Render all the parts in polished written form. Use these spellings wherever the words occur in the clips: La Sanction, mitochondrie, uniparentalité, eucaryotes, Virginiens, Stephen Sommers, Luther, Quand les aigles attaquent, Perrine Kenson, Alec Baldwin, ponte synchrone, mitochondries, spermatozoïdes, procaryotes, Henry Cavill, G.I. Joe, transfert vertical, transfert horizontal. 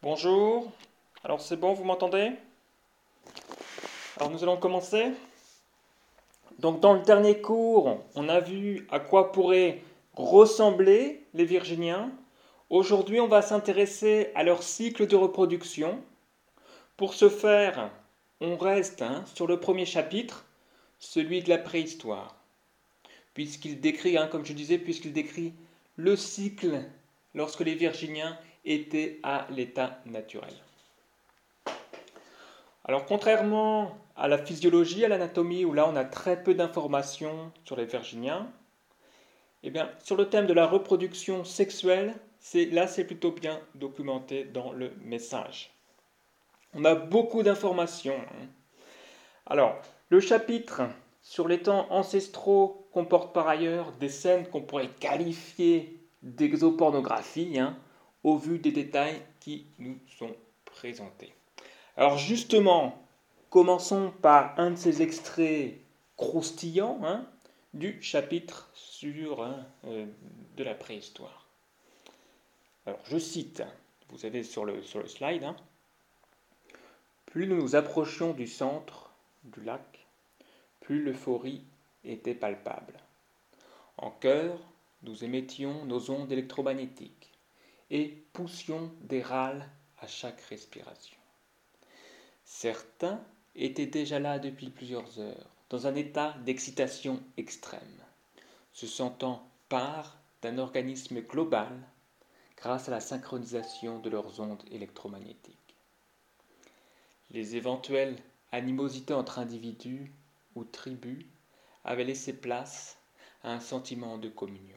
Bonjour, alors c'est bon, vous m'entendez? Alors nous allons commencer. Donc dans le dernier cours, on a vu à quoi pourraient ressembler les Virginiens. Aujourd'hui, on va s'intéresser à leur cycle de reproduction. Pour ce faire, on reste sur le premier chapitre, celui de la préhistoire. Puisqu'il décrit, comme je disais, le cycle lorsque les Virginiens était à l'état naturel. Alors contrairement à la physiologie, à l'anatomie, où là on a très peu d'informations sur les Virginiens, eh bien, sur le thème de la reproduction sexuelle, c'est plutôt bien documenté dans le message. On a beaucoup d'informations. Alors, le chapitre sur les temps ancestraux comporte par ailleurs des scènes qu'on pourrait qualifier d'exopornographie, au vu des détails qui nous sont présentés. Alors justement, commençons par un de ces extraits croustillants du chapitre sur de la préhistoire. Alors je cite, vous avez sur le slide, « Plus nous nous approchions du centre du lac, plus l'euphorie était palpable. En chœur, nous émettions nos ondes électromagnétiques et poussions des râles à chaque respiration. Certains étaient déjà là depuis plusieurs heures, dans un état d'excitation extrême, se sentant part d'un organisme global grâce à la synchronisation de leurs ondes électromagnétiques. Les éventuelles animosités entre individus ou tribus avaient laissé place à un sentiment de communion.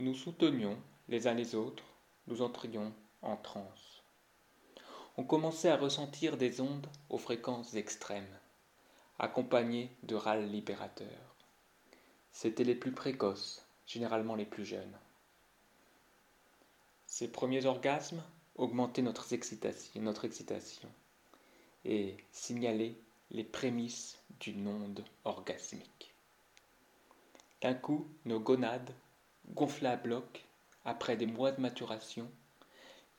Nous soutenions les uns les autres, nous entrions en transe. On commençait à ressentir des ondes aux fréquences extrêmes, accompagnées de râles libérateurs. C'étaient les plus précoces, généralement les plus jeunes. Ces premiers orgasmes augmentaient notre excitation et signalaient les prémices d'une onde orgasmique. D'un coup, nos gonades, gonflées à bloc, après des mois de maturation,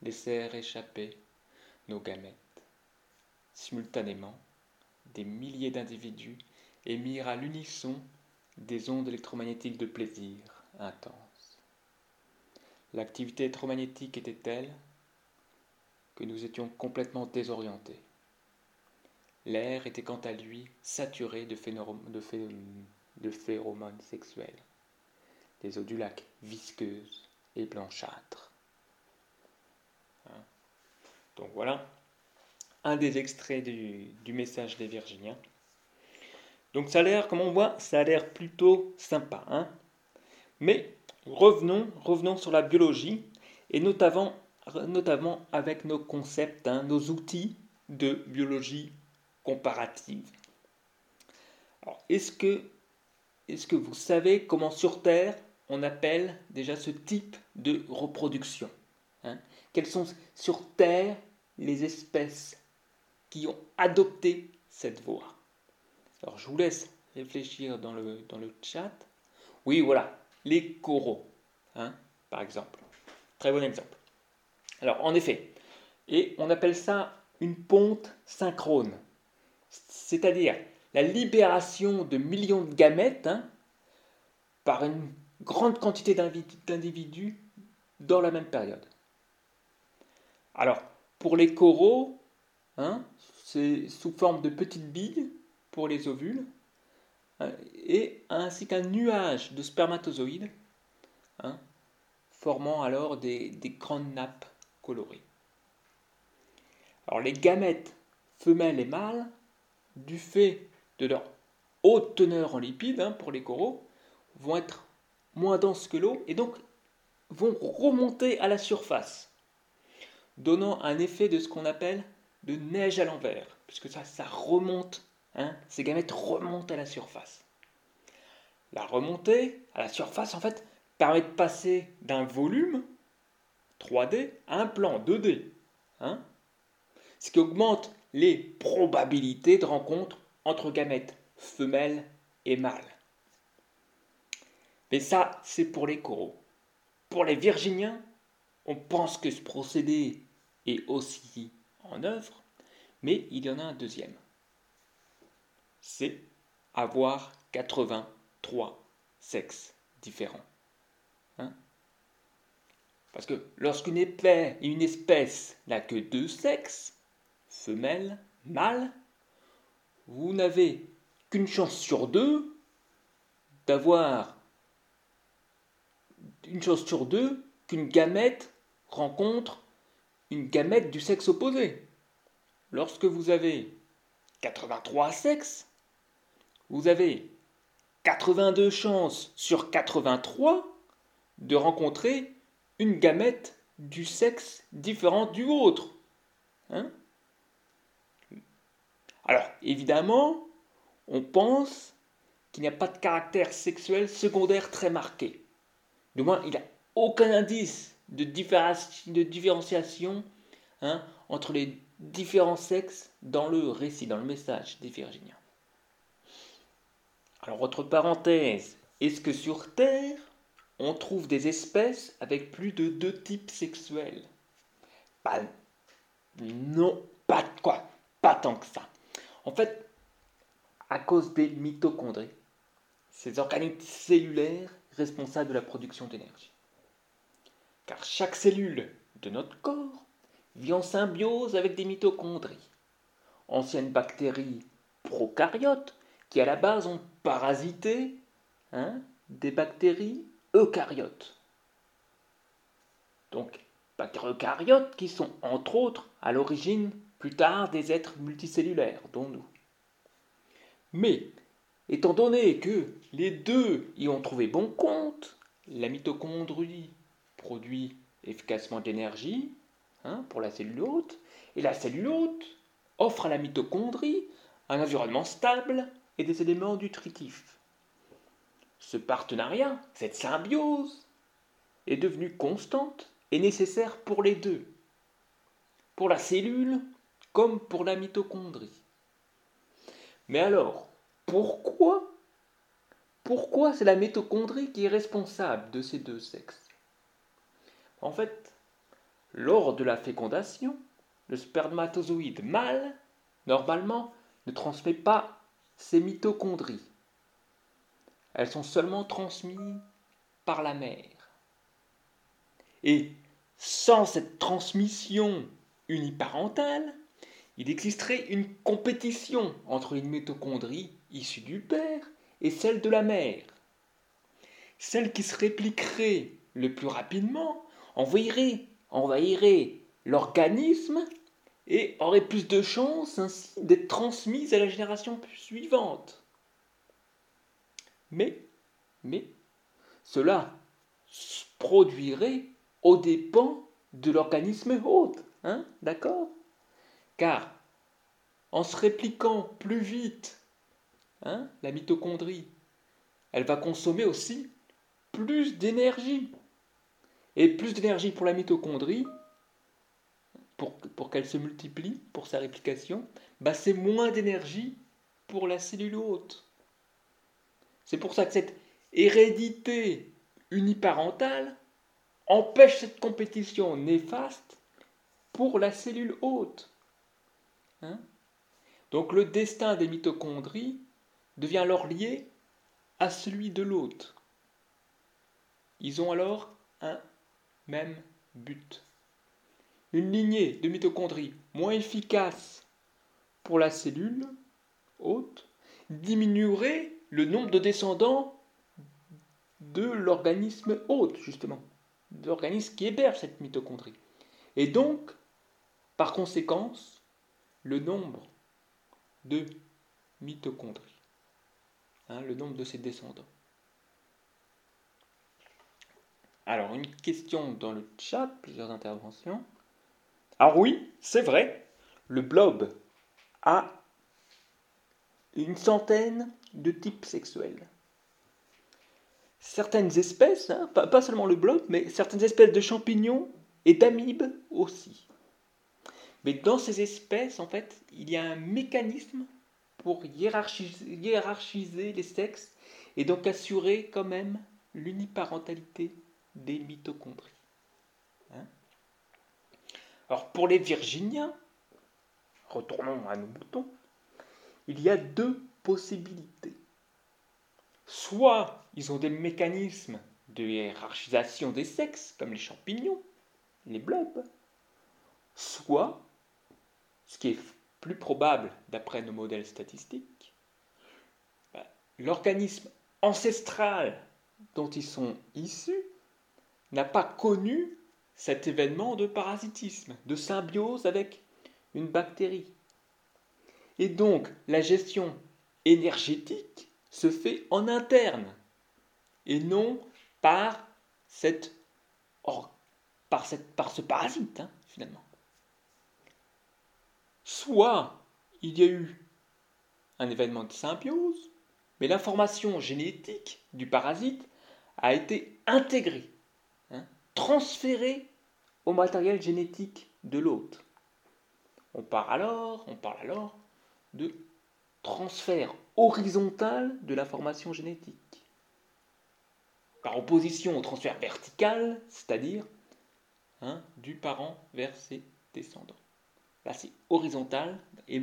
laissèrent échapper nos gamètes. Simultanément, des milliers d'individus émirent à l'unisson des ondes électromagnétiques de plaisir intense. L'activité électromagnétique était telle que nous étions complètement désorientés. L'air était quant à lui saturé de phéromones sexuelles, des eaux du lac visqueuses et blanchâtre. » Donc voilà un des extraits du message des Virginiens. Donc ça a l'air, comme on voit, ça a l'air plutôt sympa. Mais revenons sur la biologie, et notamment avec nos concepts, nos outils de biologie comparative. Alors, est-ce que vous savez comment sur Terre on appelle déjà ce type de reproduction? Quelles sont sur Terre les espèces qui ont adopté cette voie? Alors, je vous laisse réfléchir dans le chat. Oui, voilà, les coraux, par exemple. Très bon exemple. Alors, en effet, et on appelle ça une ponte synchrone, c'est-à-dire la libération de millions de gamètes par une grande quantité d'individus dans la même période. Alors, pour les coraux, c'est sous forme de petites billes pour les ovules, et ainsi qu'un nuage de spermatozoïdes, formant alors des grandes nappes colorées. Alors, les gamètes femelles et mâles, du fait de leur haute teneur en lipides, pour les coraux, vont être moins denses que l'eau, et donc vont remonter à la surface, donnant un effet de ce qu'on appelle de neige à l'envers, puisque ça remonte, ces gamètes remontent à la surface. La remontée à la surface, en fait, permet de passer d'un volume 3D à un plan 2D, ce qui augmente les probabilités de rencontre entre gamètes femelles et mâles. Mais ça, c'est pour les coraux. Pour les Virginiens, on pense que ce procédé est aussi en œuvre, mais il y en a un deuxième. C'est avoir 83 sexes différents. Parce que lorsqu'une espèce n'a que deux sexes, femelle, mâle, vous n'avez qu'une chance sur deux qu'une gamète rencontre une gamète du sexe opposé. Lorsque vous avez 83 sexes, vous avez 82 chances sur 83 de rencontrer une gamète du sexe différente du vôtre. Alors, évidemment, on pense qu'il n'y a pas de caractère sexuel secondaire très marqué. Du moins, il n'y a aucun indice de différenciation entre les différents sexes dans le récit, dans le message des Virginiens. Alors, entre parenthèses, est-ce que sur Terre, on trouve des espèces avec plus de deux types sexuels? Non, pas tant que ça. En fait, à cause des mitochondries, ces organites cellulaires responsables de la production d'énergie. Car chaque cellule de notre corps vit en symbiose avec des mitochondries, anciennes bactéries procaryotes qui à la base ont parasité des bactéries eucaryotes. Donc, bactéries eucaryotes qui sont entre autres à l'origine plus tard des êtres multicellulaires, dont nous. Mais, étant donné que les deux y ont trouvé bon compte, la mitochondrie produit efficacement de l'énergie pour la cellule hôte, et la cellule hôte offre à la mitochondrie un environnement stable et des éléments nutritifs. Ce partenariat, cette symbiose, est devenue constante et nécessaire pour les deux, pour la cellule comme pour la mitochondrie. Mais alors, pourquoi c'est la mitochondrie qui est responsable de ces deux sexes? En fait, lors de la fécondation, le spermatozoïde mâle, normalement, ne transmet pas ses mitochondries. Elles sont seulement transmises par la mère. Et sans cette transmission uniparentale, il existerait une compétition entre les mitochondries issues du père et celles de la mère. Celle qui se répliquerait le plus rapidement envahirait l'organisme et aurait plus de chances ainsi d'être transmise à la génération suivante. Mais cela se produirait aux dépens de l'organisme hôte, d'accord ? Car en se répliquant plus vite, la mitochondrie, elle va consommer aussi plus d'énergie. Et plus d'énergie pour la mitochondrie, pour qu'elle se multiplie, pour sa réplication, c'est moins d'énergie pour la cellule hôte. C'est pour ça que cette hérédité uniparentale empêche cette compétition néfaste pour la cellule hôte. Donc le destin des mitochondries devient alors lié à celui de l'hôte. Ils ont alors un même but. Une lignée de mitochondries moins efficace pour la cellule hôte diminuerait le nombre de descendants de l'organisme hôte, justement, de l'organisme qui héberge cette mitochondrie. Et donc, par conséquence, le nombre de mitochondries, le nombre de ses descendants. Alors, une question dans le chat, plusieurs interventions. Ah oui, c'est vrai, le blob a une centaine de types sexuels. Certaines espèces, pas seulement le blob, mais certaines espèces de champignons et d'amibes aussi. Mais dans ces espèces, en fait, il y a un mécanisme pour hiérarchiser les sexes et donc assurer quand même l'uniparentalité des mitochondries. Alors pour les Virginiens, retournons à nos moutons, il y a deux possibilités. Soit ils ont des mécanismes de hiérarchisation des sexes, comme les champignons, les blobs, soit, ce qui est plus probable d'après nos modèles statistiques, l'organisme ancestral dont ils sont issus n'a pas connu cet événement de parasitisme, de symbiose avec une bactérie. Et donc, la gestion énergétique se fait en interne et non par ce parasite, finalement. Soit il y a eu un événement de symbiose, mais l'information génétique du parasite a été intégrée, transférée au matériel génétique de l'hôte. On parle alors de transfert horizontal de l'information génétique, par opposition au transfert vertical, c'est-à-dire du parent vers ses descendants. Là, c'est horizontal et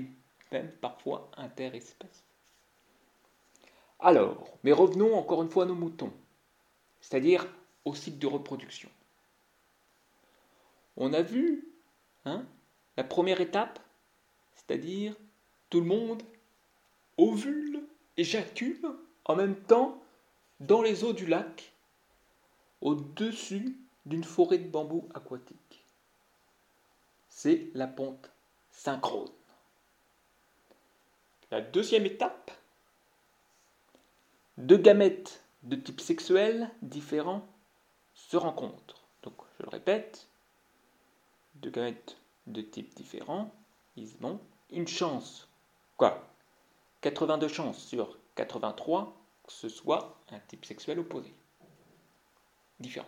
même parfois interespèce. Alors, mais revenons encore une fois à nos moutons, c'est-à-dire au cycle de reproduction. On a vu la première étape, c'est-à-dire tout le monde ovule, éjacule en même temps dans les eaux du lac, au-dessus d'une forêt de bambou aquatique. C'est la ponte synchrone. La deuxième étape, deux gamètes de type sexuel différents se rencontrent. Donc, je le répète, deux gamètes de type différent, ils ont une chance. 82 chances sur 83 que ce soit un type sexuel opposé. Différent.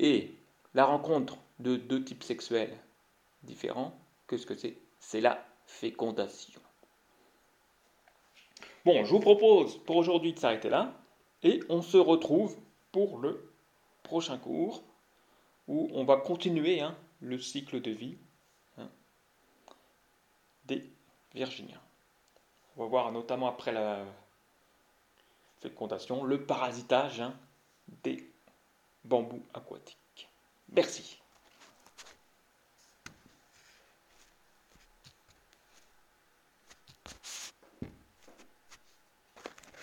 Et la rencontre de deux types sexuels différents, qu'est-ce que c'est ? C'est la fécondation. Bon, je vous propose pour aujourd'hui de s'arrêter là et on se retrouve pour le prochain cours où on va continuer le cycle de vie des Virginiens. On va voir notamment après la fécondation le parasitage des bambous aquatiques. Merci.